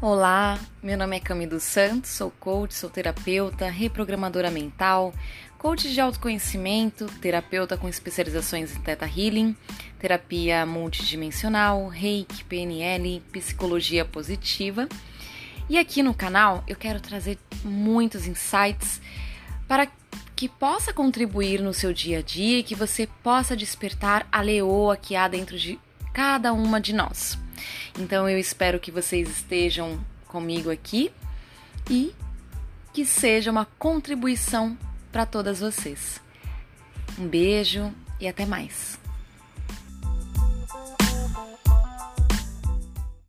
Olá, meu nome é Cami dos Santos, sou coach, sou terapeuta, reprogramadora mental, coach de autoconhecimento, terapeuta com especializações em Theta healing, terapia multidimensional, reiki, PNL, psicologia positiva. E aqui no canal eu quero trazer muitos insights para que possa contribuir no seu dia a dia e que você possa despertar a leoa que há dentro de cada uma de nós. Então eu espero que vocês estejam comigo aqui e que seja uma contribuição para todas vocês. Um beijo e até mais!